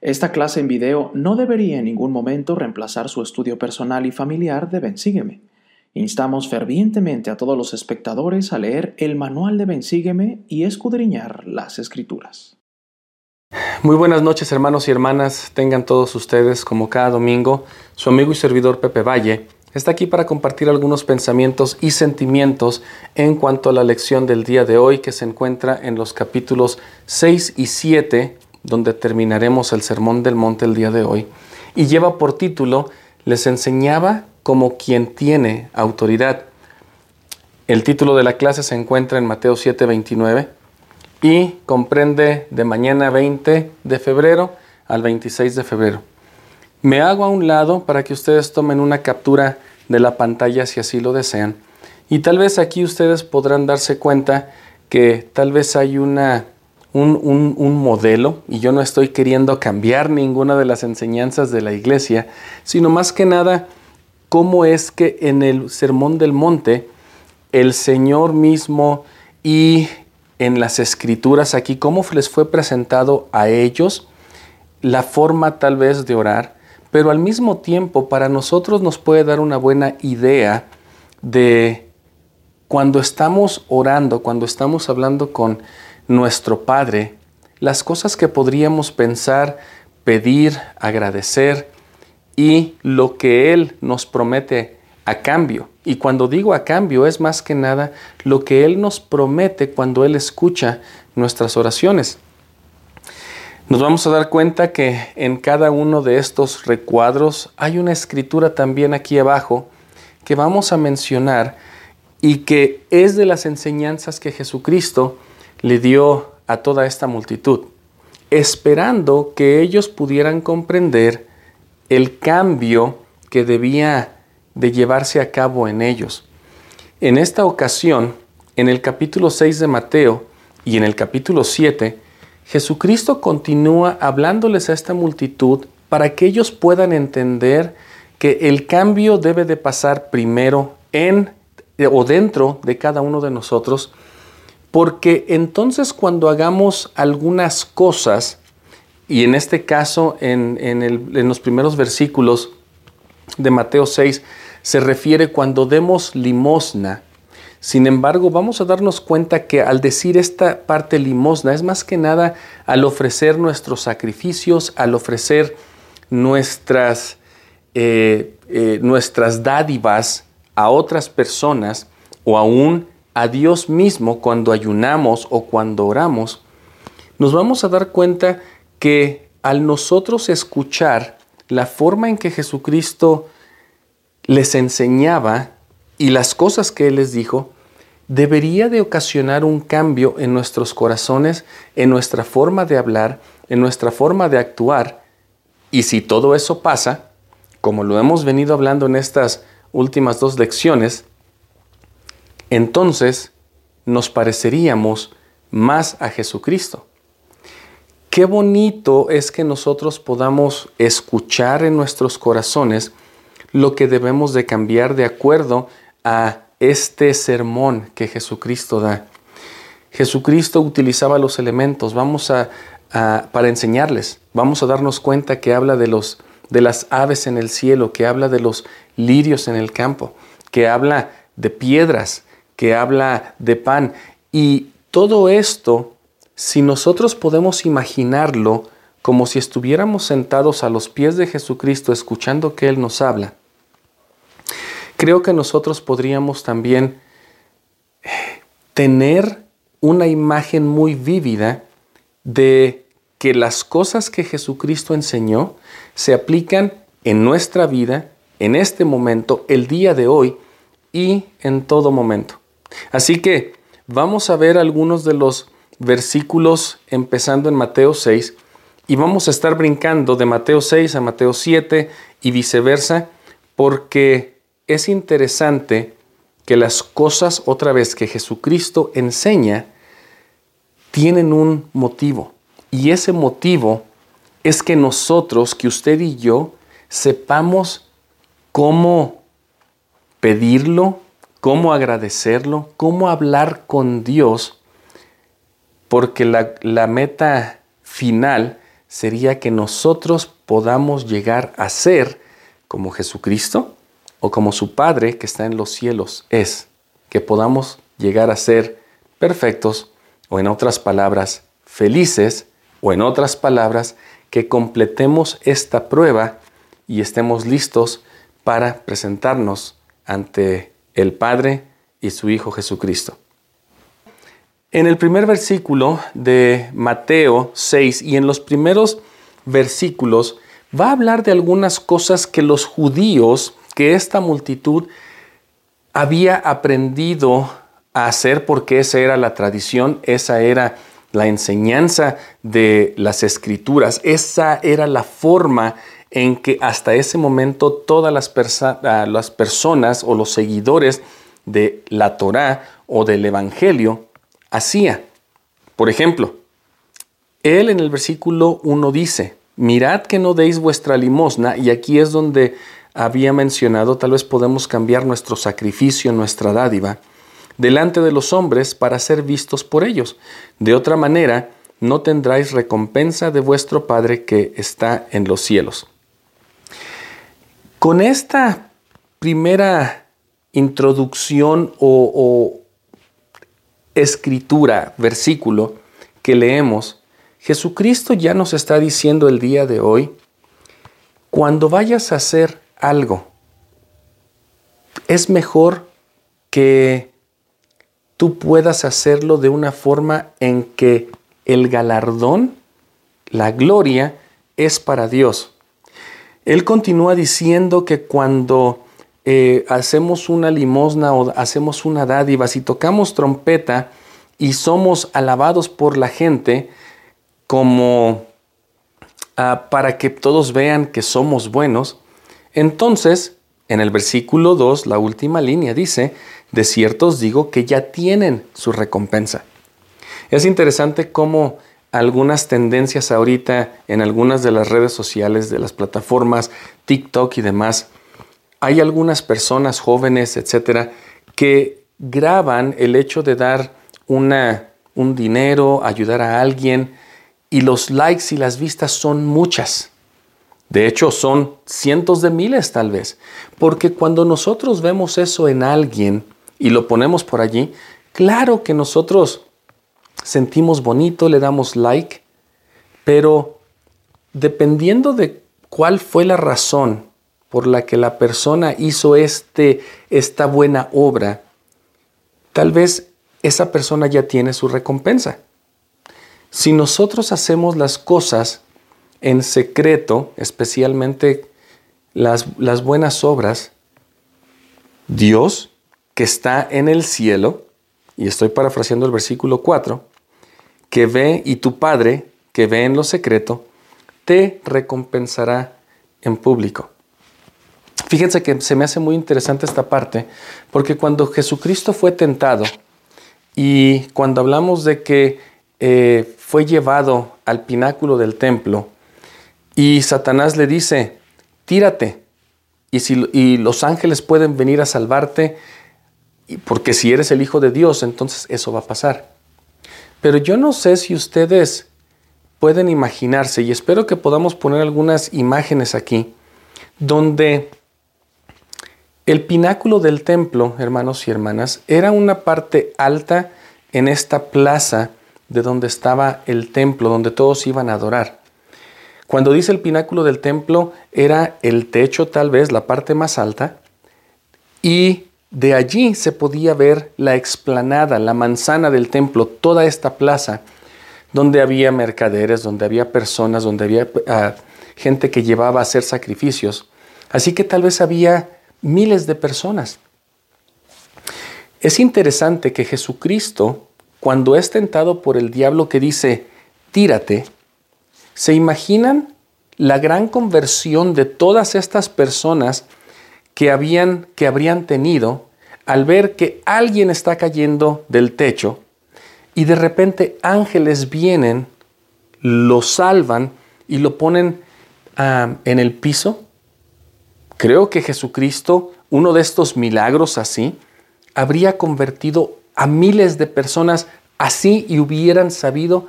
Esta clase en video no debería en ningún momento reemplazar su estudio personal y familiar de Bensígueme. Instamos fervientemente a todos los espectadores a leer el manual de Bensígueme y escudriñar las Escrituras. Muy buenas noches, hermanos y hermanas. Tengan todos ustedes, como cada domingo, su amigo y servidor Pepe Valle está aquí para compartir algunos pensamientos y sentimientos en cuanto a la lección del día de hoy, que se encuentra en los capítulos 6 y 7, donde terminaremos el Sermón del Monte el día de hoy, y lleva por título: Les enseñaba como quien tiene autoridad. El título de la clase se encuentra en Mateo 7:29 y comprende de mañana 20 de febrero al 26 de febrero. Me hago a un lado para que ustedes tomen una captura de la pantalla si así lo desean, y tal vez aquí ustedes podrán darse cuenta que tal vez hay un modelo, y yo no estoy queriendo cambiar ninguna de las enseñanzas de la iglesia, sino más que nada cómo es que en el Sermón del Monte el Señor mismo y en las Escrituras aquí, cómo les fue presentado a ellos la forma tal vez de orar, pero al mismo tiempo para nosotros nos puede dar una buena idea de cuando estamos orando, cuando estamos hablando con nuestro Padre, las cosas que podríamos pensar, pedir, agradecer y lo que Él nos promete a cambio. Y cuando digo a cambio es más que nada lo que Él nos promete cuando Él escucha nuestras oraciones. Nos vamos a dar cuenta que en cada uno de estos recuadros hay una escritura también aquí abajo que vamos a mencionar y que es de las enseñanzas que Jesucristo le dio a toda esta multitud, esperando que ellos pudieran comprender el cambio que debía de llevarse a cabo en ellos. En esta ocasión, en el capítulo 6 de Mateo y en el capítulo 7, Jesucristo continúa hablándoles a esta multitud para que ellos puedan entender que el cambio debe de pasar primero en o dentro de cada uno de nosotros. Porque entonces cuando hagamos algunas cosas, y en este caso en los primeros versículos de Mateo 6, se refiere cuando demos limosna. Sin embargo, vamos a darnos cuenta que al decir esta parte limosna es más que nada al ofrecer nuestros sacrificios, al ofrecer nuestras dádivas a otras personas o aún a Dios mismo cuando ayunamos o cuando oramos, nos vamos a dar cuenta que al nosotros escuchar la forma en que Jesucristo les enseñaba y las cosas que Él les dijo, debería de ocasionar un cambio en nuestros corazones, en nuestra forma de hablar, en nuestra forma de actuar. Y si todo eso pasa, como lo hemos venido hablando en estas últimas dos lecciones, entonces nos pareceríamos más a Jesucristo. Qué bonito es que nosotros podamos escuchar en nuestros corazones lo que debemos de cambiar de acuerdo a este sermón que Jesucristo da. Jesucristo utilizaba los elementos. Vamos para enseñarles. Vamos a darnos cuenta que habla de las aves en el cielo, que habla de los lirios en el campo, que habla de piedras, que habla de pan. Y todo esto, si nosotros podemos imaginarlo como si estuviéramos sentados a los pies de Jesucristo escuchando que Él nos habla, creo que nosotros podríamos también tener una imagen muy vívida de que las cosas que Jesucristo enseñó se aplican en nuestra vida, en este momento, el día de hoy y en todo momento. Así que vamos a ver algunos de los versículos empezando en Mateo 6 y vamos a estar brincando de Mateo 6 a Mateo 7 y viceversa, porque es interesante que las cosas otra vez que Jesucristo enseña tienen un motivo, y ese motivo es que nosotros, que usted y yo, sepamos cómo pedirlo, cómo agradecerlo, cómo hablar con Dios, porque la meta final sería que nosotros podamos llegar a ser como Jesucristo o como su Padre que está en los cielos es, que podamos llegar a ser perfectos o en otras palabras felices o en otras palabras que completemos esta prueba y estemos listos para presentarnos ante el Padre y su Hijo Jesucristo. En el primer versículo de Mateo 6 y en los primeros versículos va a hablar de algunas cosas que los judíos, que esta multitud había aprendido a hacer porque esa era la tradición, esa era la enseñanza de las Escrituras, esa era la forma en que hasta ese momento todas las personas o los seguidores de la Torá o del Evangelio hacía. Por ejemplo, él en el versículo 1 dice, mirad que no deis vuestra limosna, y aquí es donde había mencionado, tal vez podemos cambiar nuestro sacrificio, nuestra dádiva, delante de los hombres para ser vistos por ellos. De otra manera, no tendráis recompensa de vuestro Padre que está en los cielos. Con esta primera introducción o escritura, versículo que leemos, Jesucristo ya nos está diciendo el día de hoy, cuando vayas a hacer algo, es mejor que tú puedas hacerlo de una forma en que el galardón, la gloria, es para Dios. Él continúa diciendo que cuando hacemos una limosna o hacemos una dádiva, si tocamos trompeta y somos alabados por la gente como para que todos vean que somos buenos, entonces en el versículo 2, la última línea dice, de cierto os digo que ya tienen su recompensa. Es interesante cómo algunas tendencias ahorita en algunas de las redes sociales, de las plataformas, TikTok y demás, hay algunas personas jóvenes, etcétera, que graban el hecho de dar un dinero, ayudar a alguien, y los likes y las vistas son muchas. De hecho, son cientos de miles tal vez. Porque cuando nosotros vemos eso en alguien y lo ponemos por allí, claro que nosotros sentimos bonito, le damos like, pero dependiendo de cuál fue la razón por la que la persona hizo esta buena obra, tal vez esa persona ya tiene su recompensa. Si nosotros hacemos las cosas en secreto, especialmente las buenas obras, Dios, que está en el cielo, y estoy parafraseando el versículo 4, que ve, y tu Padre, que ve en lo secreto, te recompensará en público. Fíjense que se me hace muy interesante esta parte, porque cuando Jesucristo fue tentado y cuando hablamos de que fue llevado al pináculo del templo y Satanás le dice, tírate y los ángeles pueden venir a salvarte, porque si eres el Hijo de Dios, entonces eso va a pasar. Pero yo no sé si ustedes pueden imaginarse, y espero que podamos poner algunas imágenes aquí, donde el pináculo del templo, hermanos y hermanas, era una parte alta en esta plaza de donde estaba el templo, donde todos iban a adorar. Cuando dice el pináculo del templo, era el techo tal vez, la parte más alta, y de allí se podía ver la explanada, la manzana del templo, toda esta plaza, donde había mercaderes, donde había personas, donde había gente que llevaba a hacer sacrificios. Así que tal vez había miles de personas. Es interesante que Jesucristo, cuando es tentado por el diablo que dice, tírate, ¿se imaginan la gran conversión de todas estas personas que habrían tenido al ver que alguien está cayendo del techo y de repente ángeles vienen, lo salvan y lo ponen en el piso? Creo que Jesucristo, uno de estos milagros así, habría convertido a miles de personas así y hubieran sabido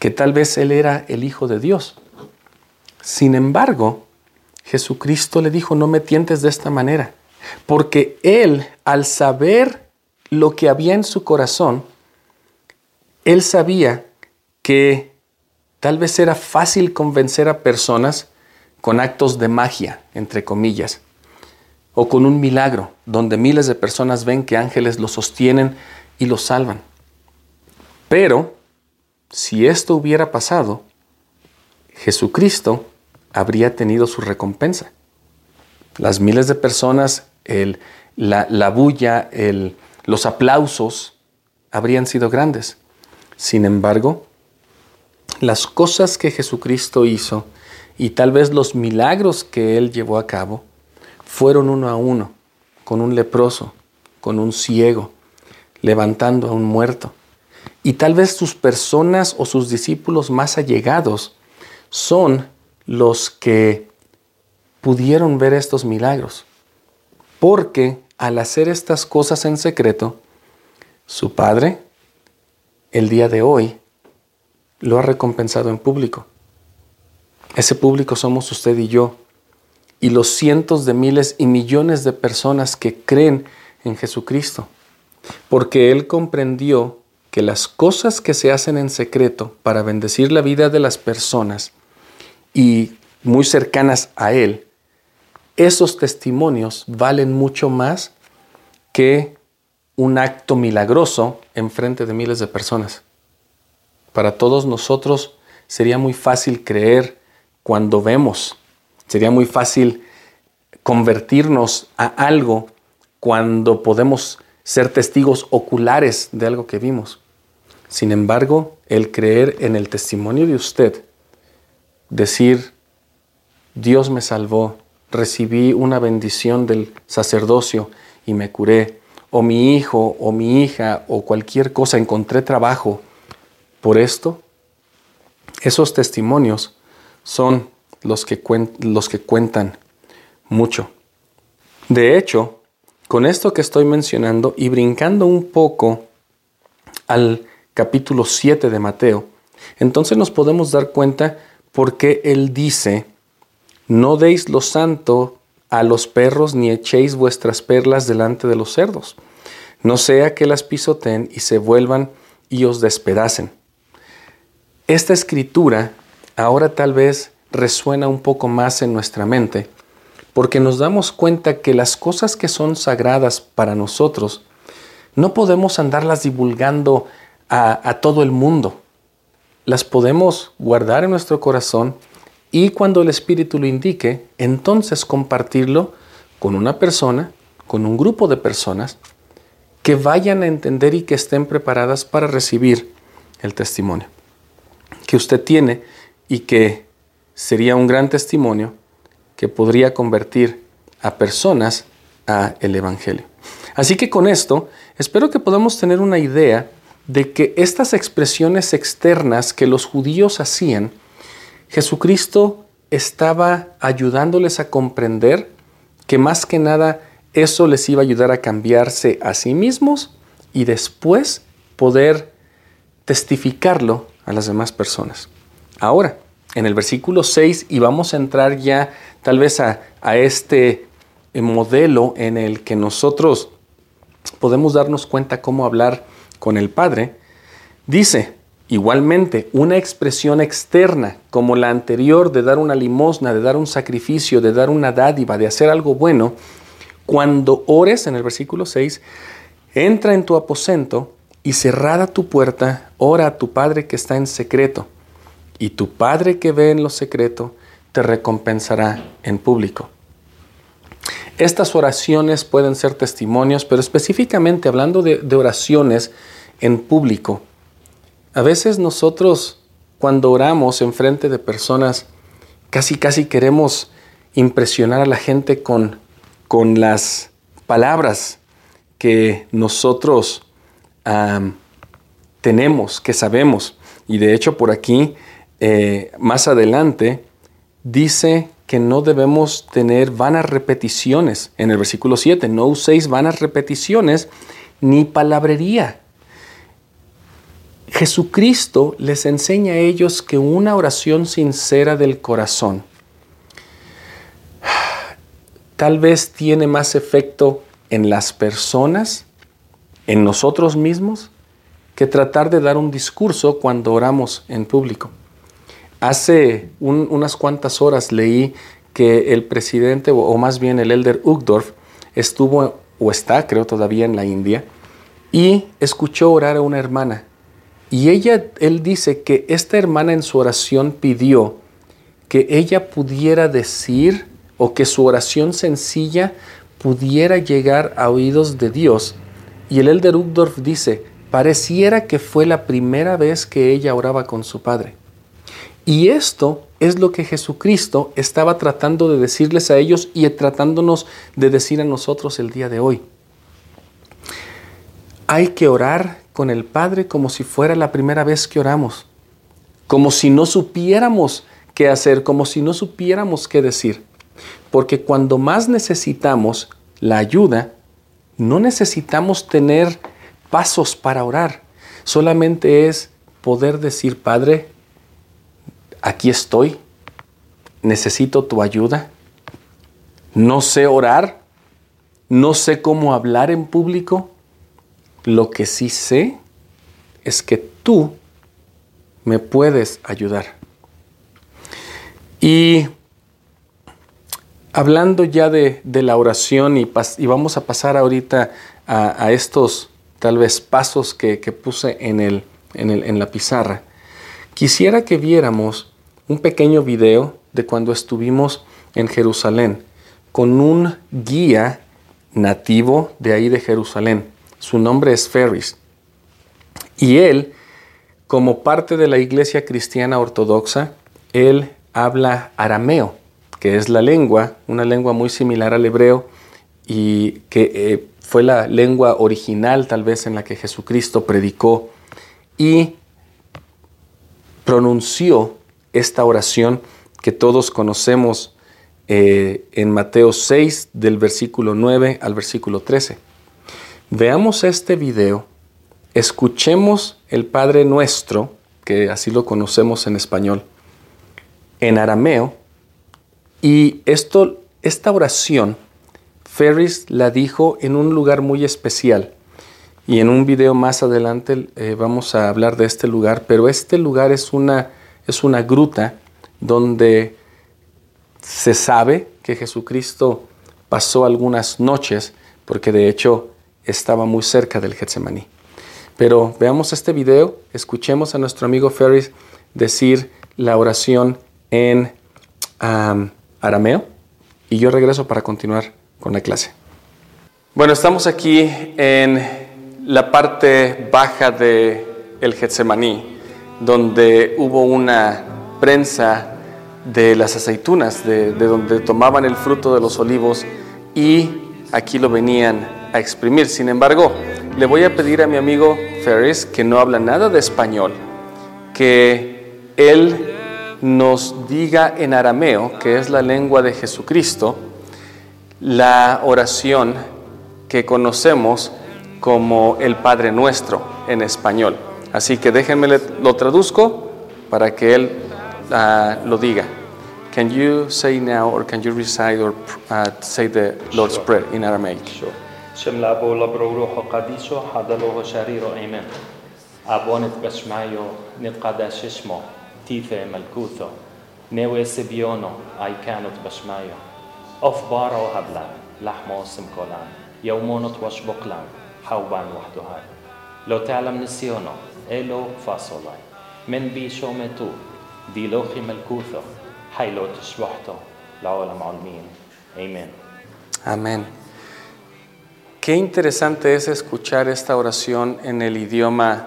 que tal vez Él era el Hijo de Dios. Sin embargo, Jesucristo le dijo, no me tientes de esta manera, porque él, al saber lo que había en su corazón, él sabía que tal vez era fácil convencer a personas con actos de magia, entre comillas, o con un milagro, donde miles de personas ven que ángeles los sostienen y los salvan. Pero, si esto hubiera pasado, Jesucristo habría tenido su recompensa. Las miles de personas, la bulla, los aplausos habrían sido grandes. Sin embargo, las cosas que Jesucristo hizo y tal vez los milagros que él llevó a cabo fueron uno a uno, con un leproso, con un ciego, levantando a un muerto. Y tal vez sus personas o sus discípulos más allegados son los que pudieron ver estos milagros. Porque al hacer estas cosas en secreto, su Padre, el día de hoy, lo ha recompensado en público. Ese público somos usted y yo. Y los cientos de miles y millones de personas que creen en Jesucristo. Porque él comprendió que las cosas que se hacen en secreto para bendecir la vida de las personas y muy cercanas a él, esos testimonios valen mucho más que un acto milagroso en frente de miles de personas. Para todos nosotros sería muy fácil creer cuando vemos. Sería muy fácil convertirnos a algo cuando podemos ser testigos oculares de algo que vimos. Sin embargo, el creer en el testimonio de usted, decir, Dios me salvó, recibí una bendición del sacerdocio y me curé, o mi hijo o mi hija o cualquier cosa, encontré trabajo por esto, esos testimonios son los que cuentan mucho. De hecho, con esto que estoy mencionando y brincando un poco al capítulo 7 de Mateo, entonces nos podemos dar cuenta por qué él dice, no deis lo santo a los perros ni echéis vuestras perlas delante de los cerdos, no sea que las pisoteen y se vuelvan y os despedacen. Esta escritura ahora tal vez resuena un poco más en nuestra mente, porque nos damos cuenta que las cosas que son sagradas para nosotros, no podemos andarlas divulgando a todo el mundo. Las podemos guardar en nuestro corazón y cuando el Espíritu lo indique, entonces compartirlo con una persona, con un grupo de personas, que vayan a entender y que estén preparadas para recibir el testimonio que usted tiene y que sería un gran testimonio que podría convertir a personas al Evangelio. Así que con esto, espero que podamos tener una idea de que estas expresiones externas que los judíos hacían, Jesucristo estaba ayudándoles a comprender que más que nada eso les iba a ayudar a cambiarse a sí mismos y después poder testificarlo a las demás personas. Ahora, en el versículo 6, y vamos a entrar ya tal vez a este modelo en el que nosotros podemos darnos cuenta cómo hablar con el Padre, dice, igualmente, una expresión externa como la anterior de dar una limosna, de dar un sacrificio, de dar una dádiva, de hacer algo bueno, cuando ores, en el versículo 6, entra en tu aposento y cerrada tu puerta, ora a tu Padre que está en secreto. Y tu Padre que ve en lo secreto te recompensará en público. Estas oraciones pueden ser testimonios, pero específicamente hablando de oraciones en público. A veces nosotros cuando oramos en frente de personas casi queremos impresionar a la gente con las palabras que nosotros tenemos, que sabemos. Y de hecho por aquí más adelante dice que no debemos tener vanas repeticiones. En el versículo 7, no uséis vanas repeticiones ni palabrería. Jesucristo les enseña a ellos que una oración sincera del corazón tal vez tiene más efecto en las personas, en nosotros mismos, que tratar de dar un discurso cuando oramos en público. Hace unas cuantas horas leí que el presidente, o más bien el elder Uchtdorf, estuvo o está, creo, todavía en la India, y escuchó orar a una hermana. Y él dice que esta hermana en su oración pidió que ella pudiera decir, o que su oración sencilla pudiera llegar a oídos de Dios. Y el elder Uchtdorf dice, pareciera que fue la primera vez que ella oraba con su padre. Y esto es lo que Jesucristo estaba tratando de decirles a ellos y tratándonos de decir a nosotros el día de hoy. Hay que orar con el Padre como si fuera la primera vez que oramos, como si no supiéramos qué hacer, como si no supiéramos qué decir. Porque cuando más necesitamos la ayuda, no necesitamos tener pasos para orar. Solamente es poder decir, Padre, aquí estoy, necesito tu ayuda, no sé orar, no sé cómo hablar en público, lo que sí sé es que tú me puedes ayudar. Y hablando ya de la oración, y vamos a pasar ahorita a estos tal vez pasos que puse en la pizarra, quisiera que viéramos un pequeño video de cuando estuvimos en Jerusalén con un guía nativo de ahí de Jerusalén. Su nombre es Ferris. Y él, como parte de la Iglesia Cristiana Ortodoxa, él habla arameo, que es la lengua, una lengua muy similar al hebreo y que fue la lengua original tal vez en la que Jesucristo predicó y pronunció esta oración que todos conocemos en Mateo 6, del versículo 9 al versículo 13. Veamos este video, escuchemos el Padre Nuestro, que así lo conocemos en español, en arameo, y esta oración Ferris la dijo en un lugar muy especial. Y en un video más adelante vamos a hablar de este lugar, pero este lugar es una gruta donde se sabe que Jesucristo pasó algunas noches, porque de hecho estaba muy cerca del Getsemaní. Pero veamos este video, escuchemos a nuestro amigo Ferris decir la oración en arameo, y yo regreso para continuar con la clase. Bueno, estamos aquí en la parte baja del Getsemaní, donde hubo una prensa de las aceitunas, de donde tomaban el fruto de los olivos y aquí lo venían a exprimir. Sin embargo, le voy a pedir a mi amigo Ferris, que no habla nada de español, que él nos diga en arameo, que es la lengua de Jesucristo, la oración que conocemos como el Padre Nuestro en español. Así que déjenme lo traduzco para que él lo diga. Can you say now, or can you recite or say the Lord's Prayer in Aramaic? Sure. Shem labo labro ruho qadiso hadaloho shariro amen. Abonet bashmayo netqadashishmo tife malkuto newe sebiono aikanot bashmayo of baro habla lahmo simkolan yawmonot washboklan حوبان وحدهاي لو تعلم نسيونه إلو فاصولاي من بي شومتو دي لوخي ملكوثو حي لو تشبحتو لعالم عالمين. Amén. Amén. Qué interesante es escuchar esta oración en el idioma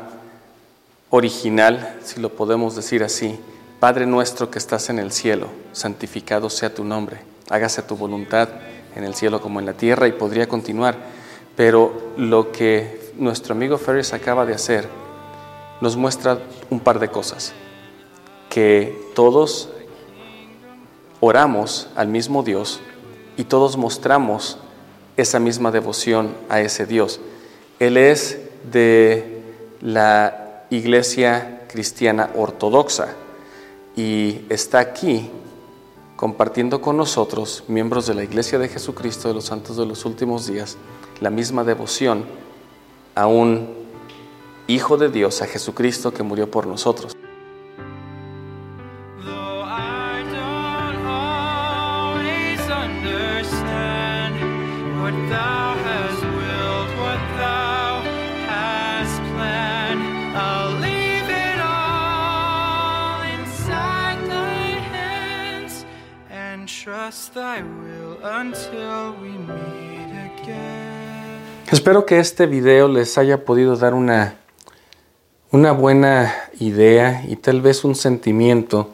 original, si lo podemos decir así. Padre nuestro que estás en el cielo, santificado sea tu nombre. Hágase tu voluntad en el cielo como en la tierra, y podría continuar. Pero lo que nuestro amigo Ferris acaba de hacer nos muestra un par de cosas. Que todos oramos al mismo Dios y todos mostramos esa misma devoción a ese Dios. Él es de la Iglesia Cristiana Ortodoxa y está aquí compartiendo con nosotros, miembros de la Iglesia de Jesucristo de los Santos de los Últimos Días, la misma devoción a un Hijo de Dios, a Jesucristo que murió por nosotros. Espero que este video les haya podido dar una buena idea y tal vez un sentimiento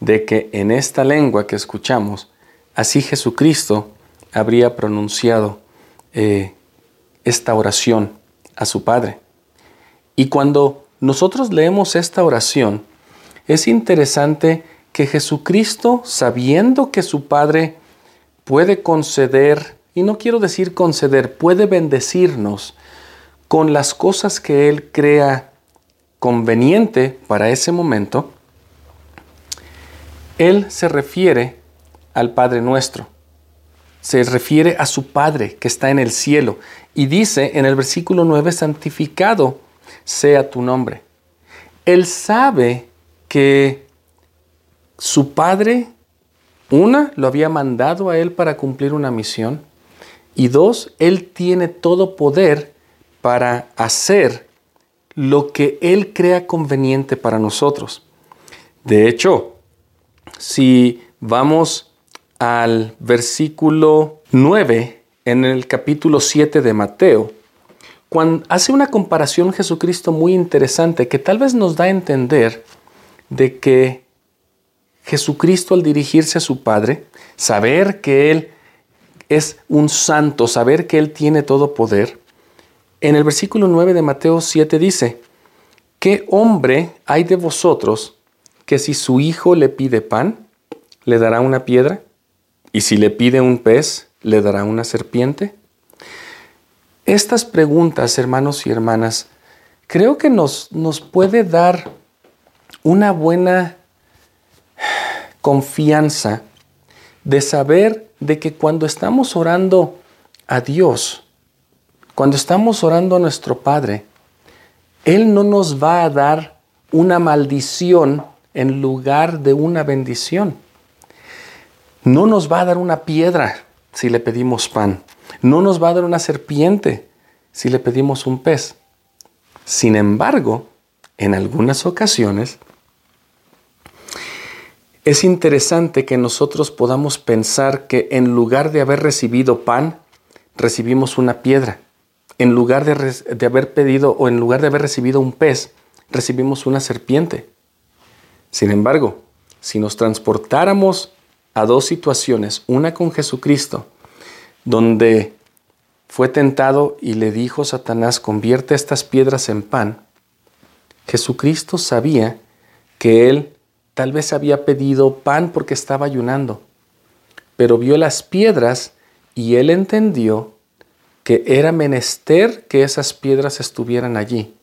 de que en esta lengua que escuchamos, así Jesucristo habría pronunciado esta oración a su Padre. Y cuando nosotros leemos esta oración, es interesante que Jesucristo, sabiendo que su Padre puede conceder, y no quiero decir conceder, puede bendecirnos con las cosas que Él crea conveniente para ese momento, Él se refiere al Padre nuestro, se refiere a su Padre que está en el cielo, y dice en el versículo 9, santificado sea tu nombre. Él sabe que su Padre, una, lo había mandado a Él para cumplir una misión. Y dos, Él tiene todo poder para hacer lo que Él crea conveniente para nosotros. De hecho, si vamos al versículo 9, en el capítulo 7 de Mateo, cuando hace una comparación Jesucristo muy interesante que tal vez nos da a entender de que Jesucristo, al dirigirse a su Padre, saber que Él es un santo, saber que Él tiene todo poder, en el versículo 9 de Mateo 7 dice, ¿qué hombre hay de vosotros que si su hijo le pide pan, le dará una piedra? ¿Y si le pide un pez, le dará una serpiente? Estas preguntas, hermanos y hermanas, creo que nos puede dar una buena confianza de saber de que cuando estamos orando a Dios, cuando estamos orando a nuestro Padre, Él no nos va a dar una maldición en lugar de una bendición. No nos va a dar una piedra si le pedimos pan. No nos va a dar una serpiente si le pedimos un pez. Sin embargo, en algunas ocasiones, es interesante que nosotros podamos pensar que en lugar de haber recibido pan, recibimos una piedra. En lugar de haber pedido o en lugar de haber recibido un pez, recibimos una serpiente. Sin embargo, si nos transportáramos a dos situaciones, una con Jesucristo, donde fue tentado y le dijo Satanás, convierte estas piedras en pan, Jesucristo sabía que Él tal vez había pedido pan porque estaba ayunando, pero vio las piedras y Él entendió que era menester que esas piedras estuvieran allí,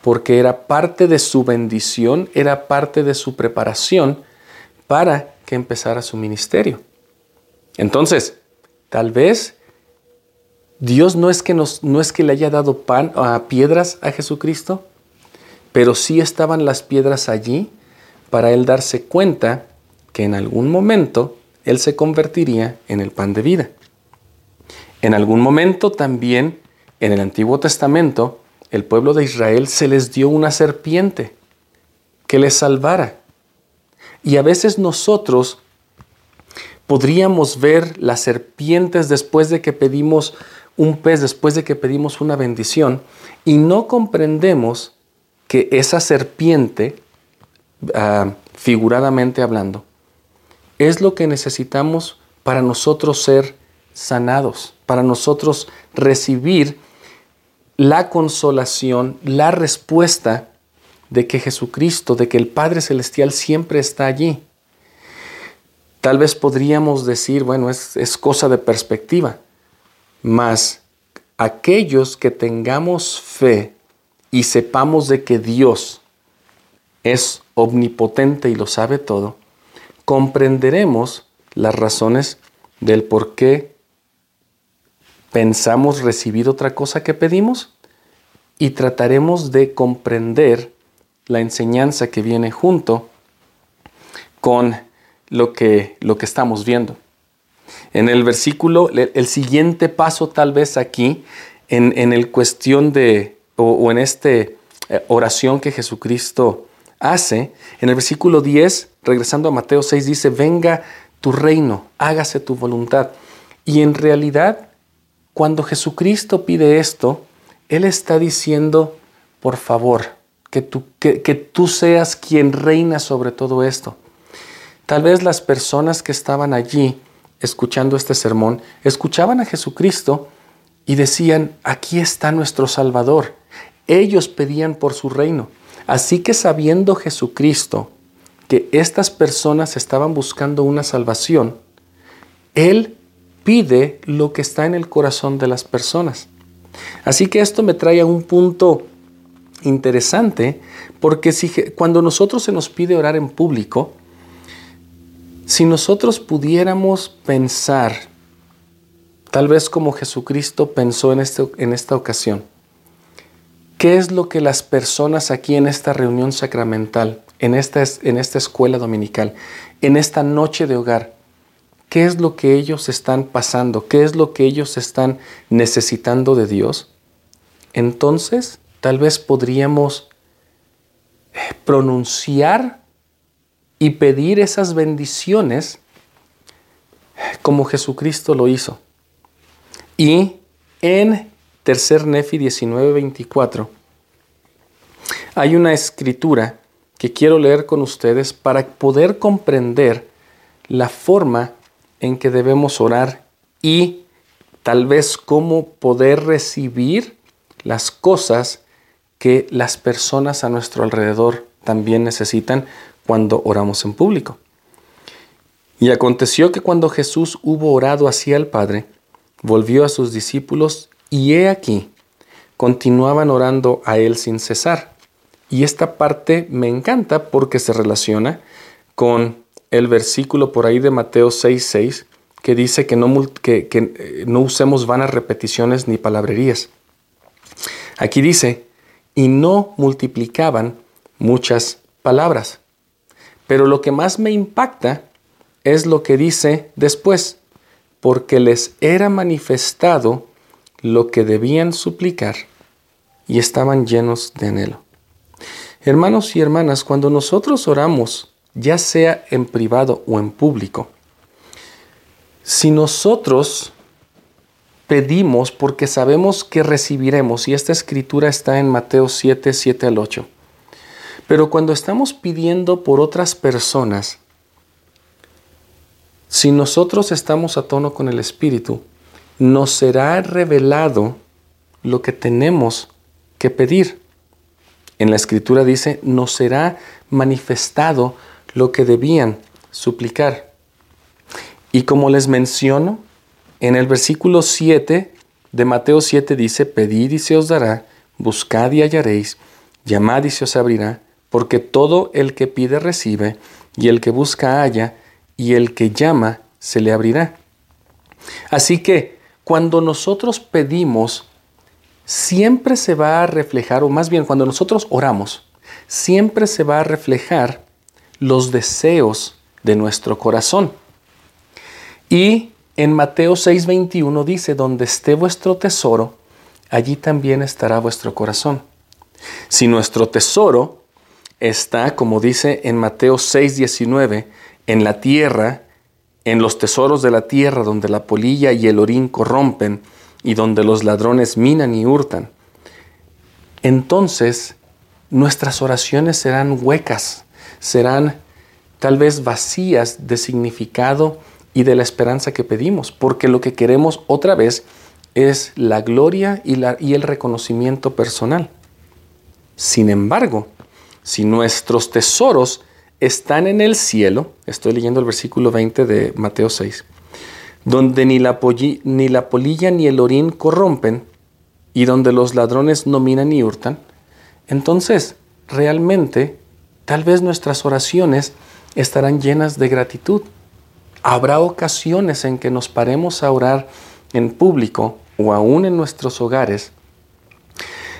porque era parte de su bendición, era parte de su preparación para que empezara su ministerio. Entonces, tal vez Dios no es que le haya dado pan a piedras a Jesucristo, pero sí estaban las piedras allí, para Él darse cuenta que en algún momento Él se convertiría en el pan de vida. En algún momento también, en el Antiguo Testamento, el pueblo de Israel se les dio una serpiente que les salvara. Y a veces nosotros podríamos ver las serpientes después de que pedimos un pez, después de que pedimos una bendición, y no comprendemos que esa serpiente, figuradamente hablando, es lo que necesitamos para nosotros ser sanados, para nosotros recibir la consolación, la respuesta de que Jesucristo, de que el Padre Celestial siempre está allí. Tal vez podríamos decir, bueno, es cosa de perspectiva, mas aquellos que tengamos fe y sepamos de que Dios es omnipotente y lo sabe todo, comprenderemos las razones del por qué pensamos recibir otra cosa que pedimos y trataremos de comprender la enseñanza que viene junto con lo que estamos viendo. En el versículo, el siguiente paso tal vez aquí, en el cuestión de, o en esta oración que Jesucristo hace, en el versículo 10, regresando a Mateo 6, dice, venga tu reino, hágase tu voluntad. Y en realidad, cuando Jesucristo pide esto, Él está diciendo, por favor, que tú seas quien reina sobre todo esto. Tal vez las personas que estaban allí escuchando este sermón, escuchaban a Jesucristo y decían, aquí está nuestro Salvador. Ellos pedían por su reino. Así que sabiendo Jesucristo que estas personas estaban buscando una salvación, Él pide lo que está en el corazón de las personas. Así que esto me trae a un punto interesante, porque cuando nosotros se nos pide orar en público, si nosotros pudiéramos pensar, tal vez como Jesucristo pensó en esta ocasión, ¿qué es lo que las personas aquí en esta reunión sacramental, en esta escuela dominical, en esta noche de hogar, qué es lo que ellos están pasando? ¿Qué es lo que ellos están necesitando de Dios? Entonces, tal vez podríamos pronunciar y pedir esas bendiciones como Jesucristo lo hizo. Y en Tercer Nefi 19:24 hay una escritura que quiero leer con ustedes para poder comprender la forma en que debemos orar y tal vez cómo poder recibir las cosas que las personas a nuestro alrededor también necesitan cuando oramos en público. Y aconteció que cuando Jesús hubo orado hacia el Padre, volvió a sus discípulos y he aquí, continuaban orando a Él sin cesar. Y esta parte me encanta porque se relaciona con el versículo por ahí de Mateo 6:6 que dice que no usemos vanas repeticiones ni palabrerías. Aquí dice, y no multiplicaban muchas palabras. Pero lo que más me impacta es lo que dice después, porque les era manifestado lo que debían suplicar y estaban llenos de anhelo. Hermanos y hermanas, cuando nosotros oramos, ya sea en privado o en público, si nosotros pedimos porque sabemos que recibiremos, y esta escritura está en Mateo 7:7-8, pero cuando estamos pidiendo por otras personas, si nosotros estamos a tono con el Espíritu, nos será revelado lo que tenemos que pedir. En la Escritura dice, nos será manifestado lo que debían suplicar. Y como les menciono, en el versículo 7 de Mateo 7 dice, pedid y se os dará, buscad y hallaréis, llamad y se os abrirá, porque todo el que pide recibe, y el que busca halla, y el que llama se le abrirá. Así que cuando nosotros pedimos, siempre se va a reflejar, o más bien cuando nosotros oramos, siempre se va a reflejar los deseos de nuestro corazón. Y en Mateo 6:21 dice, donde esté vuestro tesoro, allí también estará vuestro corazón. Si nuestro tesoro está, como dice en Mateo 6:19, en la tierra, en los tesoros de la tierra donde la polilla y el orín corrompen y donde los ladrones minan y hurtan, entonces nuestras oraciones serán huecas, serán tal vez vacías de significado y de la esperanza que pedimos, porque lo que queremos otra vez es la gloria y el reconocimiento personal. Sin embargo, si nuestros tesoros están en el cielo, estoy leyendo el versículo 20 de Mateo 6, donde ni la polilla ni el orín corrompen y donde los ladrones no minan ni hurtan, entonces realmente tal vez nuestras oraciones estarán llenas de gratitud. Habrá ocasiones en que nos paremos a orar en público o aún en nuestros hogares,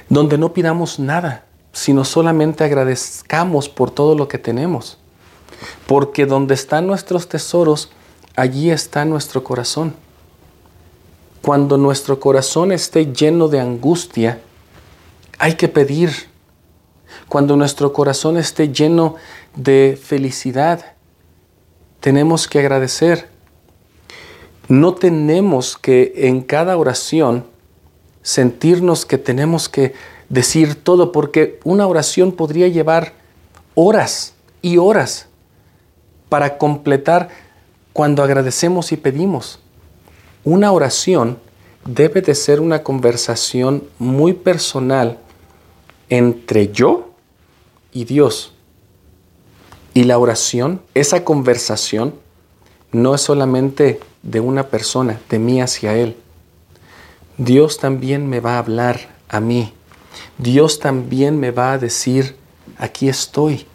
donde no pidamos nada, sino solamente agradezcamos por todo lo que tenemos. Porque donde están nuestros tesoros, allí está nuestro corazón. Cuando nuestro corazón esté lleno de angustia, hay que pedir. Cuando nuestro corazón esté lleno de felicidad, tenemos que agradecer. No tenemos que en cada oración sentirnos que tenemos que decir todo, porque una oración podría llevar horas y horas para completar cuando agradecemos y pedimos. Una oración debe de ser una conversación muy personal entre yo y Dios. Y la oración, esa conversación, no es solamente de una persona, de mí hacia Él. Dios también me va a hablar a mí. Dios también me va a decir, aquí estoy.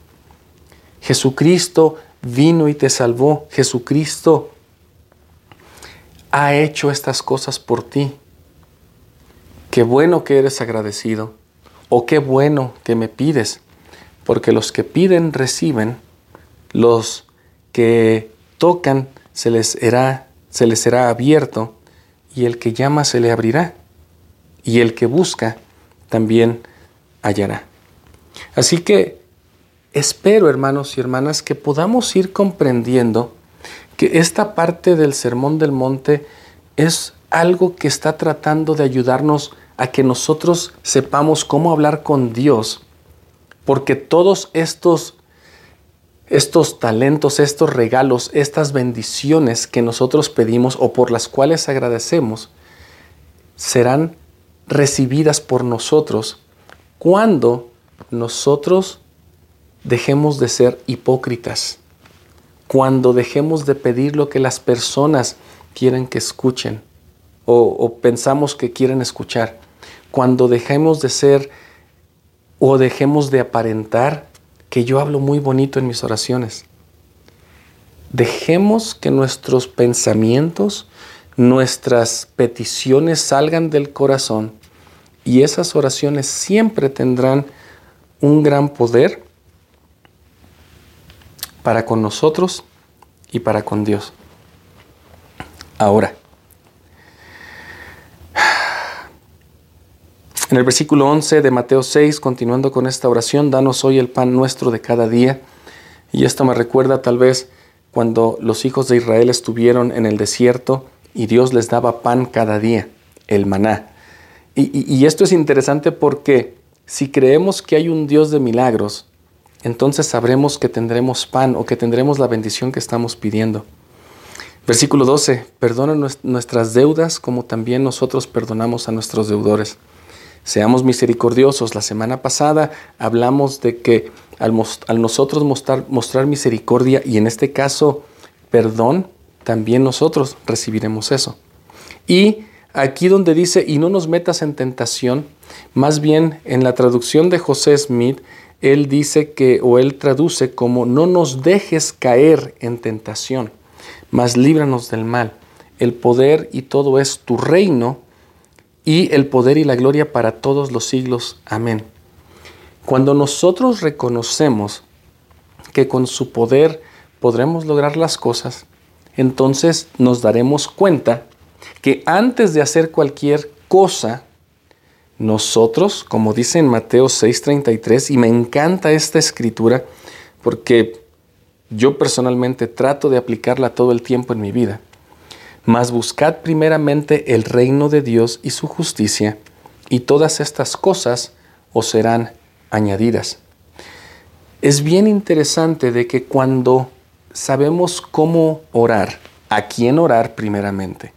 Jesucristo vino y te salvó. Jesucristo ha hecho estas cosas por ti. Qué bueno que eres agradecido. O qué bueno que me pides. Porque los que piden, reciben. Los que tocan, se les será abierto. Y el que llama, se le abrirá. Y el que busca, también hallará. Así que espero, hermanos y hermanas, que podamos ir comprendiendo que esta parte del Sermón del Monte es algo que está tratando de ayudarnos a que nosotros sepamos cómo hablar con Dios, porque todos estos talentos, estos regalos, estas bendiciones que nosotros pedimos o por las cuales agradecemos, serán recibidas por nosotros cuando nosotros dejemos de ser hipócritas, cuando dejemos de pedir lo que las personas quieren que escuchen o pensamos que quieren escuchar, cuando dejemos de ser o dejemos de aparentar que yo hablo muy bonito en mis oraciones. Dejemos que nuestros pensamientos, nuestras peticiones salgan del corazón y esas oraciones siempre tendrán un gran poder para con nosotros y para con Dios. Ahora, en el versículo 11 de Mateo 6, continuando con esta oración, danos hoy el pan nuestro de cada día. Y esto me recuerda tal vez cuando los hijos de Israel estuvieron en el desierto y Dios les daba pan cada día, el maná. Y esto es interesante porque si creemos que hay un Dios de milagros, entonces sabremos que tendremos pan o que tendremos la bendición que estamos pidiendo. Versículo 12. Perdona nuestras deudas como también nosotros perdonamos a nuestros deudores. Seamos misericordiosos. La semana pasada hablamos de que al nosotros mostrar misericordia y en este caso perdón, también nosotros recibiremos eso. Y aquí donde dice, y no nos metas en tentación, más bien en la traducción de José Smith, él dice que, o él traduce como, no nos dejes caer en tentación, mas líbranos del mal. El poder y todo es tu reino, y el poder y la gloria para todos los siglos. Amén. Cuando nosotros reconocemos que con su poder podremos lograr las cosas, entonces nos daremos cuenta que antes de hacer cualquier cosa, nosotros, como dice en Mateo 6:33, y me encanta esta escritura porque yo personalmente trato de aplicarla todo el tiempo en mi vida. Mas buscad primeramente el reino de Dios y su justicia, y todas estas cosas os serán añadidas. Es bien interesante de que cuando sabemos cómo orar, a quién orar primeramente,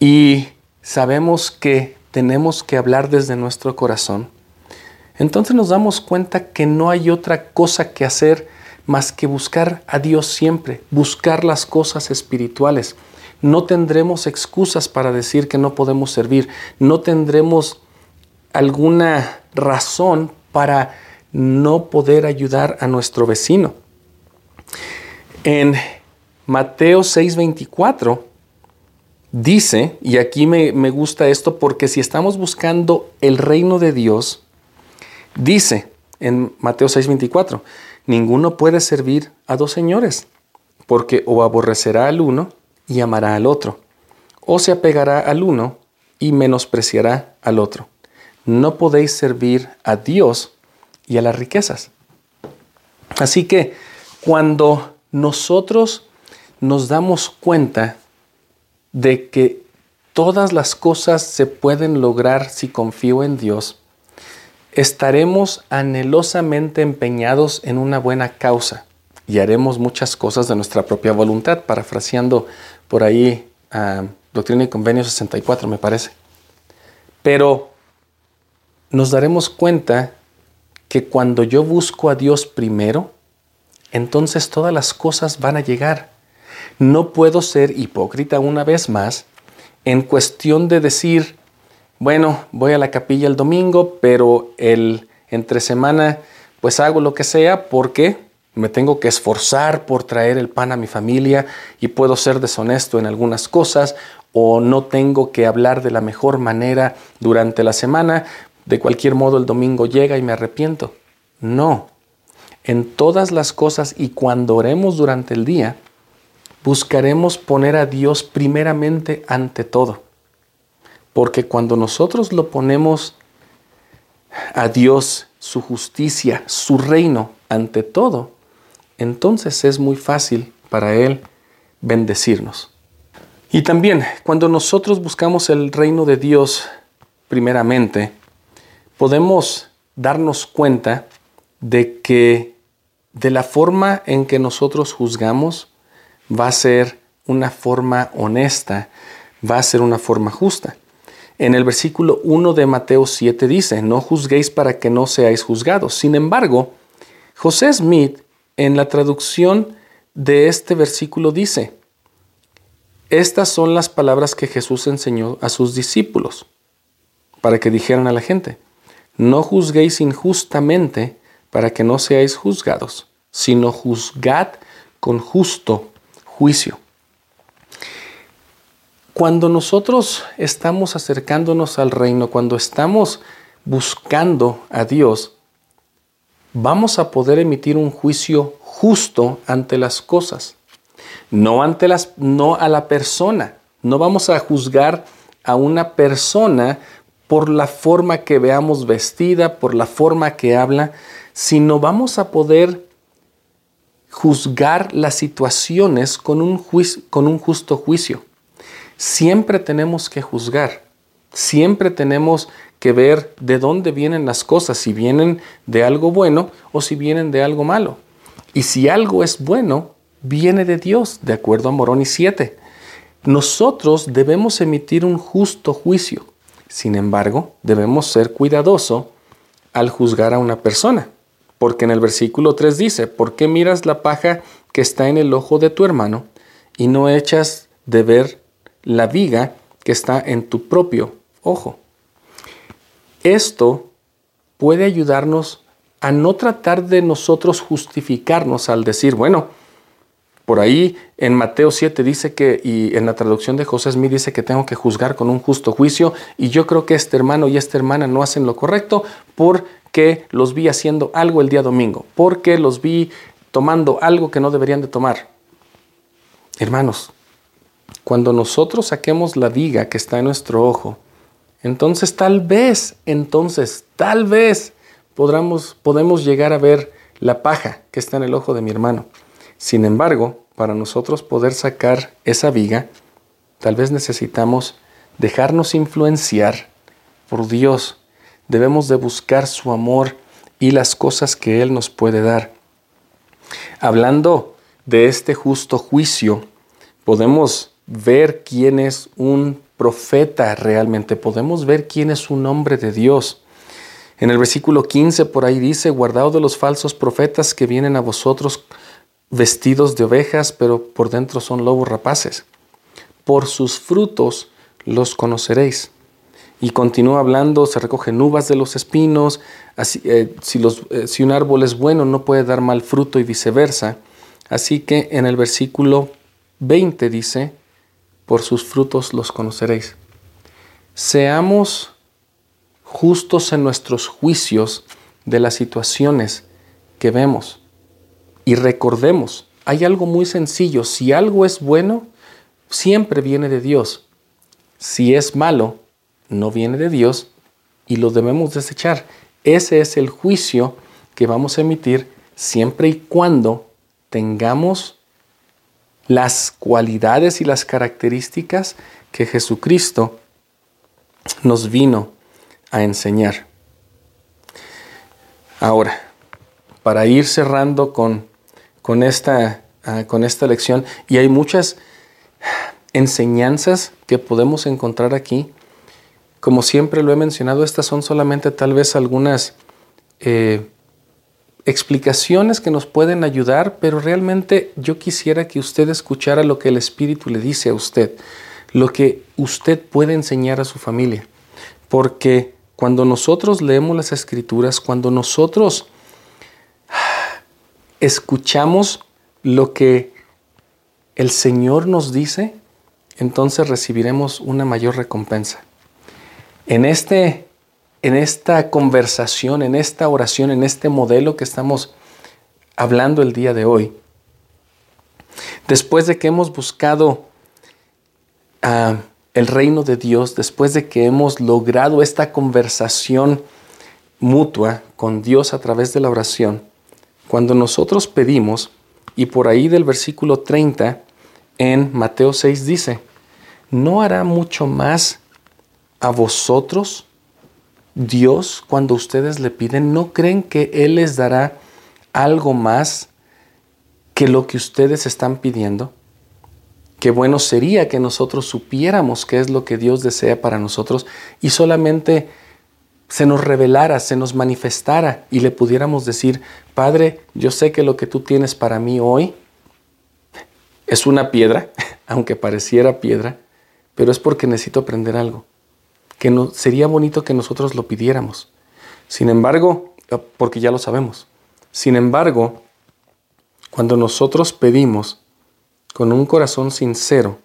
y sabemos que tenemos que hablar desde nuestro corazón, entonces nos damos cuenta que no hay otra cosa que hacer más que buscar a Dios siempre, buscar las cosas espirituales. No tendremos excusas para decir que no podemos servir, no tendremos alguna razón para no poder ayudar a nuestro vecino. En Mateo 6:24 dice, y aquí me gusta esto porque si estamos buscando el reino de Dios, dice en Mateo 6:24, ninguno puede servir a dos señores, porque o aborrecerá al uno y amará al otro, o se apegará al uno y menospreciará al otro. No podéis servir a Dios y a las riquezas. Así que cuando nosotros nos damos cuenta de que todas las cosas se pueden lograr si confío en Dios, estaremos anhelosamente empeñados en una buena causa y haremos muchas cosas de nuestra propia voluntad, parafraseando por ahí a Doctrina y Convenio 64, me parece. Pero nos daremos cuenta que cuando yo busco a Dios primero, entonces todas las cosas van a llegar. No puedo ser hipócrita una vez más en cuestión de decir, bueno, voy a la capilla el domingo, pero el entre semana pues hago lo que sea porque me tengo que esforzar por traer el pan a mi familia y puedo ser deshonesto en algunas cosas o no tengo que hablar de la mejor manera durante la semana. De cualquier modo el domingo llega y me arrepiento. No, en todas las cosas y cuando oremos durante el día, buscaremos poner a Dios primeramente ante todo. Porque cuando nosotros lo ponemos a Dios, su justicia, su reino ante todo, entonces es muy fácil para Él bendecirnos. Y también cuando nosotros buscamos el reino de Dios primeramente, podemos darnos cuenta de que de la forma en que nosotros juzgamos va a ser una forma honesta, va a ser una forma justa. En el versículo 1 de Mateo 7 dice, no juzguéis para que no seáis juzgados. Sin embargo, José Smith en la traducción de este versículo dice, estas son las palabras que Jesús enseñó a sus discípulos para que dijeran a la gente, no juzguéis injustamente para que no seáis juzgados, sino juzgad con justo juicio. Cuando nosotros estamos acercándonos al reino, cuando estamos buscando a Dios, vamos a poder emitir un juicio justo ante las cosas, no a la persona. No vamos a juzgar a una persona por la forma que veamos vestida, por la forma que habla, sino vamos a poder juzgar las situaciones con un justo juicio. Siempre tenemos que juzgar, siempre tenemos que ver de dónde vienen las cosas, si vienen de algo bueno o si vienen de algo malo. Y si algo es bueno, viene de Dios, de acuerdo a Moroni 7. Nosotros debemos emitir un justo juicio. Sin embargo, debemos ser cuidadosos al juzgar a una persona, porque en el versículo 3 dice, ¿por qué miras la paja que está en el ojo de tu hermano y no echas de ver la viga que está en tu propio ojo? Esto puede ayudarnos a no tratar de nosotros justificarnos al decir, bueno, por ahí en Mateo 7 dice que, y en la traducción de José Smith dice que tengo que juzgar con un justo juicio, y yo creo que este hermano y esta hermana no hacen lo correcto porque los vi haciendo algo el día domingo, porque los vi tomando algo que no deberían de tomar. Hermanos, cuando nosotros saquemos la viga que está en nuestro ojo, entonces tal vez podemos llegar a ver la paja que está en el ojo de mi hermano. Sin embargo, para nosotros poder sacar esa viga, tal vez necesitamos dejarnos influenciar por Dios. Debemos de buscar su amor y las cosas que Él nos puede dar. Hablando de este justo juicio, podemos ver quién es un profeta realmente. Podemos ver quién es un hombre de Dios. En el versículo 15 por ahí dice, guardaos de los falsos profetas que vienen a vosotros vestidos de ovejas, pero por dentro son lobos rapaces. Por sus frutos los conoceréis. Y continúa hablando, se recogen uvas de los espinos, si un árbol es bueno no puede dar mal fruto y viceversa. Así que en el versículo 20 dice, por sus frutos los conoceréis. Seamos justos en nuestros juicios de las situaciones que vemos. Y recordemos, hay algo muy sencillo. Si algo es bueno, siempre viene de Dios. Si es malo, no viene de Dios y lo debemos desechar. Ese es el juicio que vamos a emitir siempre y cuando tengamos las cualidades y las características que Jesucristo nos vino a enseñar. Ahora, para ir cerrando con esta lección, y hay muchas enseñanzas que podemos encontrar aquí. Como siempre lo he mencionado, estas son solamente tal vez algunas explicaciones que nos pueden ayudar, pero realmente yo quisiera que usted escuchara lo que el Espíritu le dice a usted, lo que usted puede enseñar a su familia. Porque cuando nosotros leemos las Escrituras, cuando nosotros escuchamos lo que el Señor nos dice, entonces recibiremos una mayor recompensa. En esta conversación, en esta oración, en este modelo que estamos hablando el día de hoy, después de que hemos buscado el reino de Dios, después de que hemos logrado esta conversación mutua con Dios a través de la oración, cuando nosotros pedimos, y por ahí del versículo 30 en Mateo 6 dice, ¿no hará mucho más a vosotros Dios cuando ustedes le piden? ¿No creen que Él les dará algo más que lo que ustedes están pidiendo? Qué bueno sería que nosotros supiéramos qué es lo que Dios desea para nosotros y solamente se nos revelara, se nos manifestara y le pudiéramos decir, Padre, yo sé que lo que tú tienes para mí hoy es una piedra, aunque pareciera piedra, pero es porque necesito aprender algo. Que no, sería bonito que nosotros lo pidiéramos. Sin embargo, porque ya lo sabemos. Sin embargo, cuando nosotros pedimos con un corazón sincero,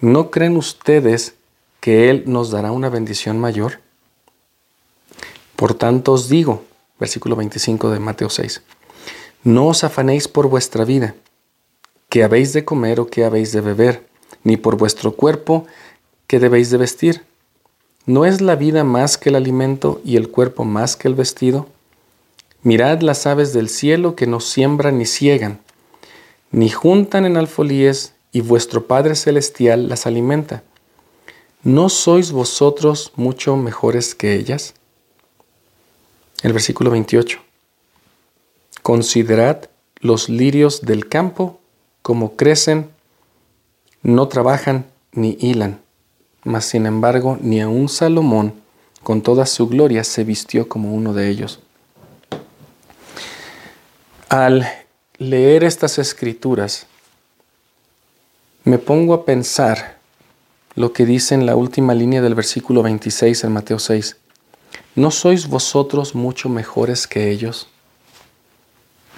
¿no creen ustedes que Él nos dará una bendición mayor? Por tanto os digo, versículo 25 de Mateo 6, no os afanéis por vuestra vida, qué habéis de comer o qué habéis de beber, ni por vuestro cuerpo, qué debéis de vestir. ¿No es la vida más que el alimento y el cuerpo más que el vestido? Mirad las aves del cielo que no siembran ni siegan, ni juntan en alfolíes, y vuestro Padre Celestial las alimenta. ¿No sois vosotros mucho mejores que ellas? El versículo 28. Considerad los lirios del campo, como crecen, no trabajan ni hilan. Mas sin embargo, ni aun Salomón, con toda su gloria, se vistió como uno de ellos. Al leer estas escrituras, me pongo a pensar lo que dice en la última línea del versículo 26 en Mateo 6. ¿No sois vosotros mucho mejores que ellos?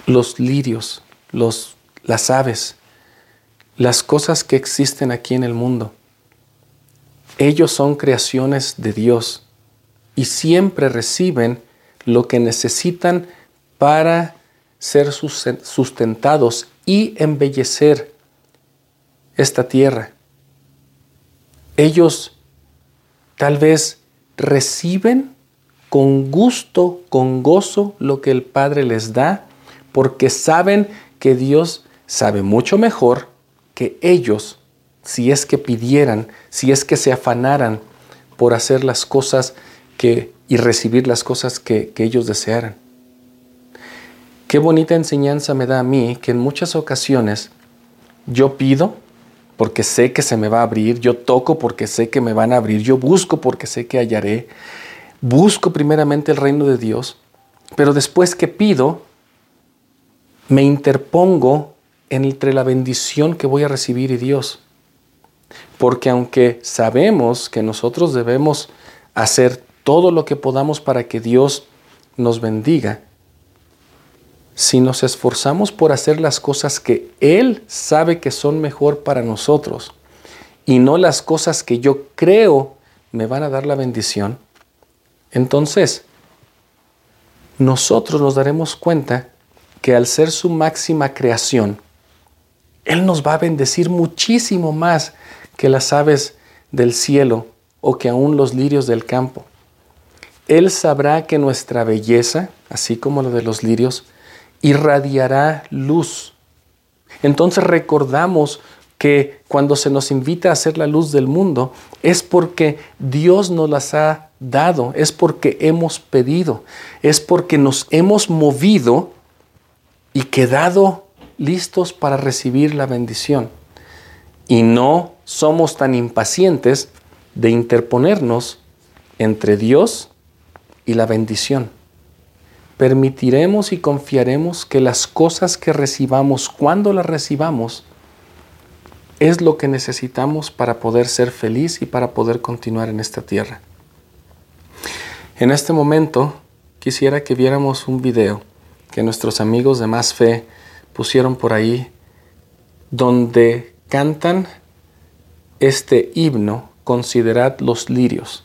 Los lirios, las aves, las cosas que existen aquí en el mundo. Ellos son creaciones de Dios y siempre reciben lo que necesitan para ser sustentados y embellecer esta tierra. Ellos tal vez reciben con gusto, con gozo, lo que el Padre les da, porque saben que Dios sabe mucho mejor que ellos, si es que pidieran, si es que se afanaran por hacer las cosas y recibir las cosas que ellos desearan. Qué bonita enseñanza me da a mí, que en muchas ocasiones yo pido porque sé que se me va a abrir, yo toco porque sé que me van a abrir, yo busco porque sé que hallaré. Busco primeramente el reino de Dios, pero después que pido, me interpongo entre la bendición que voy a recibir y Dios. Porque aunque sabemos que nosotros debemos hacer todo lo que podamos para que Dios nos bendiga, Si nos esforzamos por hacer las cosas que Él sabe que son mejor para nosotros y no las cosas que yo creo me van a dar la bendición, entonces nosotros nos daremos cuenta que al ser su máxima creación, Él nos va a bendecir muchísimo más que las aves del cielo o que aún los lirios del campo. Él sabrá que nuestra belleza, así como la de los lirios, irradiará luz. Entonces recordamos que cuando se nos invita a ser la luz del mundo, es porque Dios nos las ha dado, es porque hemos pedido, es porque nos hemos movido y quedado listos para recibir la bendición. Y no somos tan impacientes de interponernos entre Dios y la bendición. Permitiremos y confiaremos que las cosas que recibamos, cuando las recibamos, es lo que necesitamos para poder ser feliz y para poder continuar en esta tierra. En este momento, quisiera que viéramos un video que nuestros amigos de Más Fe pusieron por ahí, donde cantan este himno, Considerad los lirios.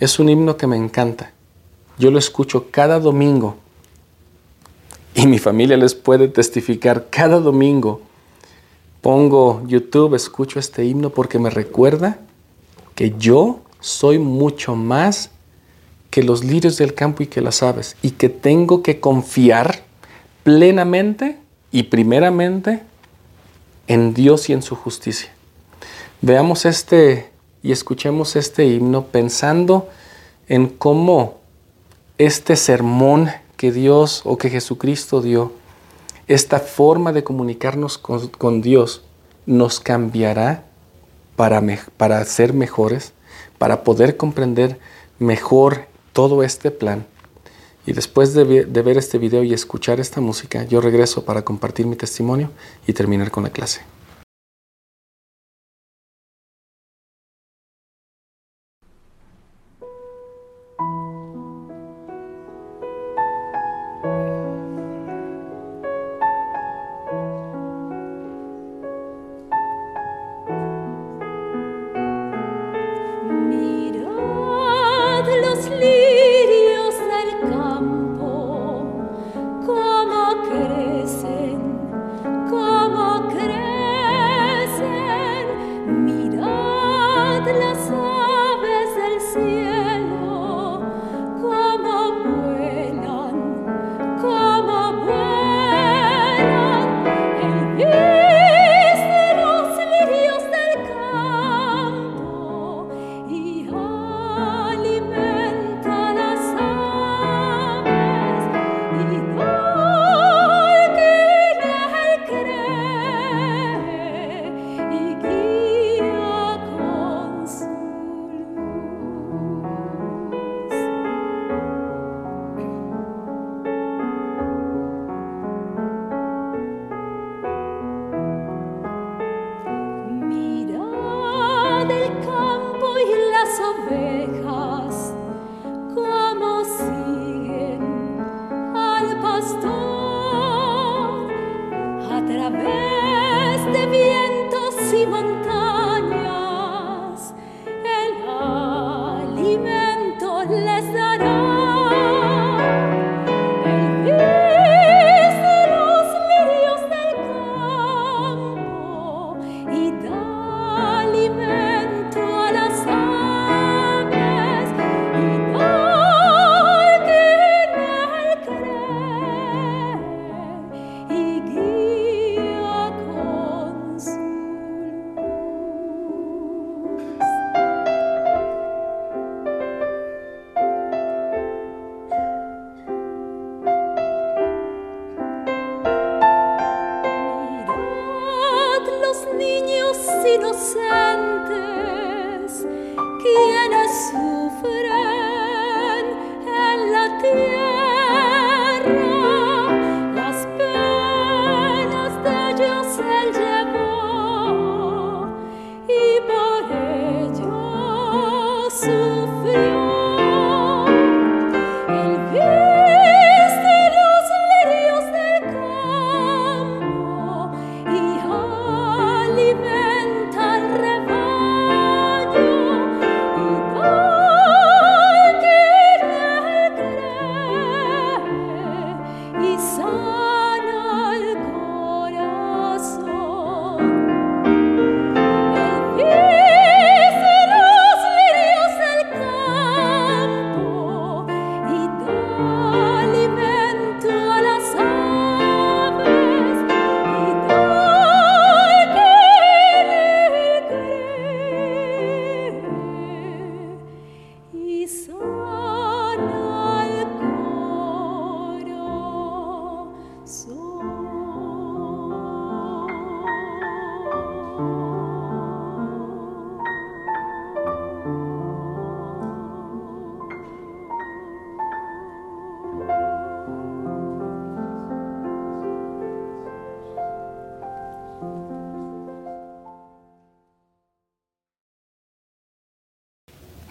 Es un himno que me encanta. Yo lo escucho cada domingo y mi familia les puede testificar. Cada domingo pongo YouTube, escucho este himno porque me recuerda que yo soy mucho más que los lirios del campo y que las aves, y que tengo que confiar plenamente y primeramente en Dios y en su justicia. Veamos y escuchemos este himno pensando en cómo este sermón que Dios o que Jesucristo dio, esta forma de comunicarnos con Dios, nos cambiará para ser mejores, para poder comprender mejor todo este plan. Y después de ver este video y escuchar esta música, yo regreso para compartir mi testimonio y terminar con la clase.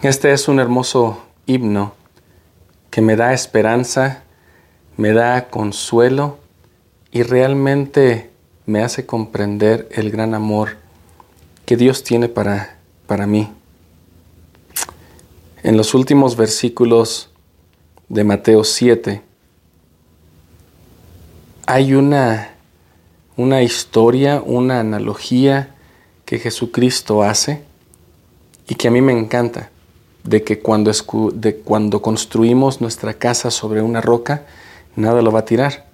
Este es un hermoso himno que me da esperanza, me da consuelo y realmente me hace comprender el gran amor que Dios tiene para mí. En los últimos versículos de Mateo 7 hay una historia, una analogía que Jesucristo hace y que a mí me encanta, de que cuando construimos nuestra casa sobre una roca, nada lo va a tirar.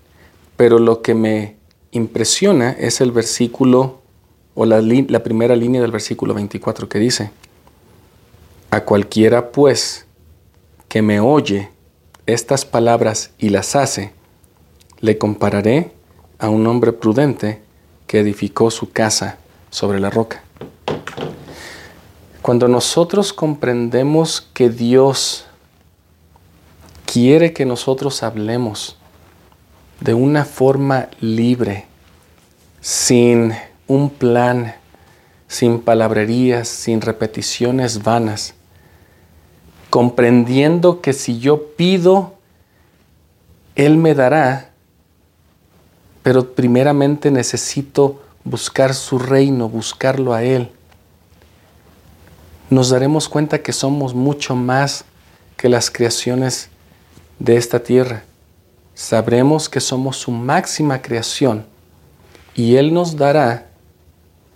Pero lo que me impresiona es el versículo o la primera línea del versículo 24 que dice: a cualquiera pues que me oye estas palabras y las hace, le compararé a un hombre prudente que edificó su casa sobre la roca. Cuando nosotros comprendemos que Dios quiere que nosotros hablemos de una forma libre, sin un plan, sin palabrerías, sin repeticiones vanas, comprendiendo que si yo pido, Él me dará, pero primeramente necesito buscar su reino, buscarlo a Él, nos daremos cuenta que somos mucho más que las creaciones de esta tierra. Sabremos que somos su máxima creación y Él nos dará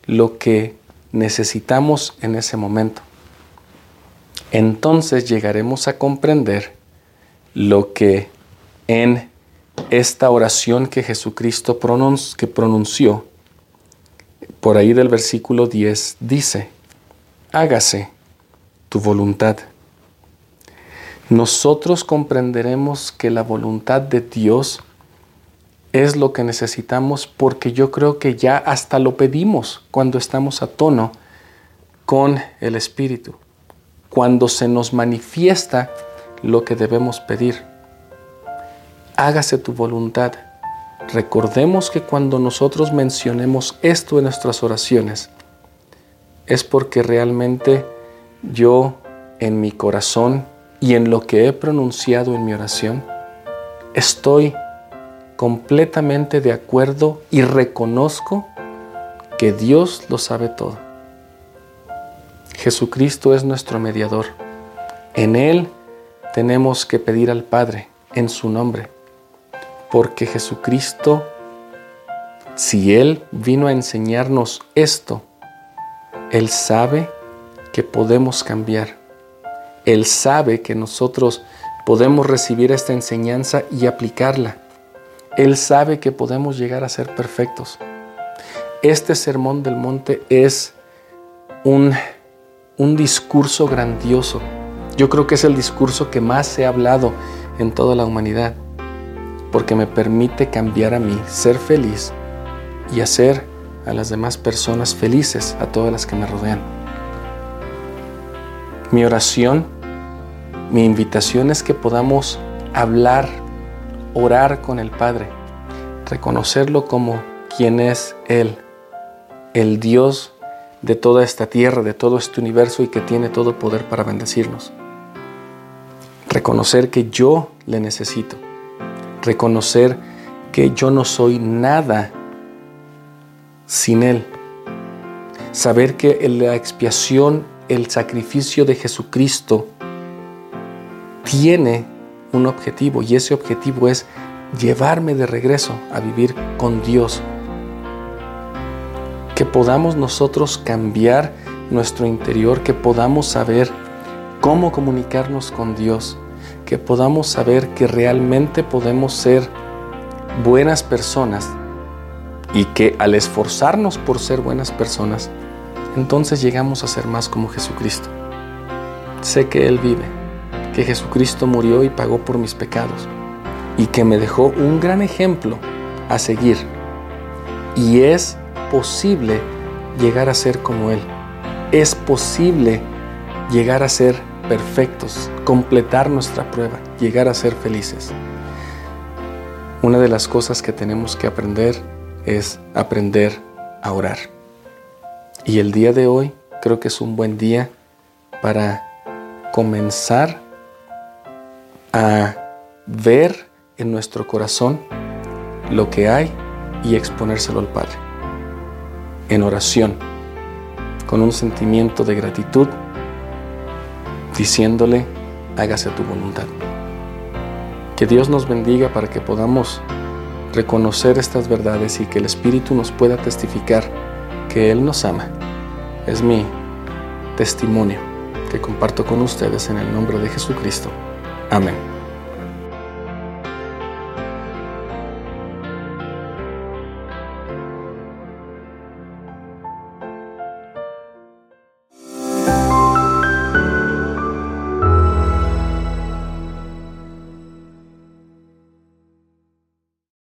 lo que necesitamos en ese momento. Entonces llegaremos a comprender lo que en esta oración que Jesucristo pronunció, por ahí del versículo 10, dice: hágase tu voluntad. Nosotros comprenderemos que la voluntad de Dios es lo que necesitamos, porque yo creo que ya hasta lo pedimos cuando estamos a tono con el Espíritu, cuando se nos manifiesta lo que debemos pedir. Hágase tu voluntad. Recordemos que cuando nosotros mencionemos esto en nuestras oraciones, es porque realmente yo en mi corazón y en lo que he pronunciado en mi oración, estoy completamente de acuerdo y reconozco que Dios lo sabe todo. Jesucristo es nuestro mediador. En Él tenemos que pedir al Padre en su nombre, porque Jesucristo, si Él vino a enseñarnos esto, Él sabe que podemos cambiar. Él sabe que nosotros podemos recibir esta enseñanza y aplicarla. Él sabe que podemos llegar a ser perfectos. Este Sermón del Monte es un discurso grandioso. Yo creo que es el discurso que más se ha hablado en toda la humanidad, porque me permite cambiar a mí, ser feliz y hacer a las demás personas felices, a todas las que me rodean. Mi oración, mi invitación es que podamos hablar, orar con el Padre, reconocerlo como quien es Él, el Dios de toda esta tierra, de todo este universo, y que tiene todo poder para bendecirnos. Reconocer que yo le necesito, reconocer que yo no soy nada sin Él, saber que la expiación, el sacrificio de Jesucristo tiene un objetivo, y ese objetivo es llevarme de regreso a vivir con Dios. Que podamos nosotros cambiar nuestro interior, que podamos saber cómo comunicarnos con Dios, que podamos saber que realmente podemos ser buenas personas y que al esforzarnos por ser buenas personas, entonces llegamos a ser más como Jesucristo. Sé que Él vive, que Jesucristo murió y pagó por mis pecados, y que me dejó un gran ejemplo a seguir. Y es posible llegar a ser como Él. Es posible llegar a ser perfectos, completar nuestra prueba, llegar a ser felices. Una de las cosas que tenemos que aprender es aprender a orar. Y el día de hoy creo que es un buen día para comenzar a ver en nuestro corazón lo que hay y exponérselo al Padre en oración, con un sentimiento de gratitud, diciéndole: hágase tu voluntad. Que Dios nos bendiga para que podamos reconocer estas verdades y que el Espíritu nos pueda testificar que Él nos ama. Es mi testimonio que comparto con ustedes en el nombre de Jesucristo. Amén.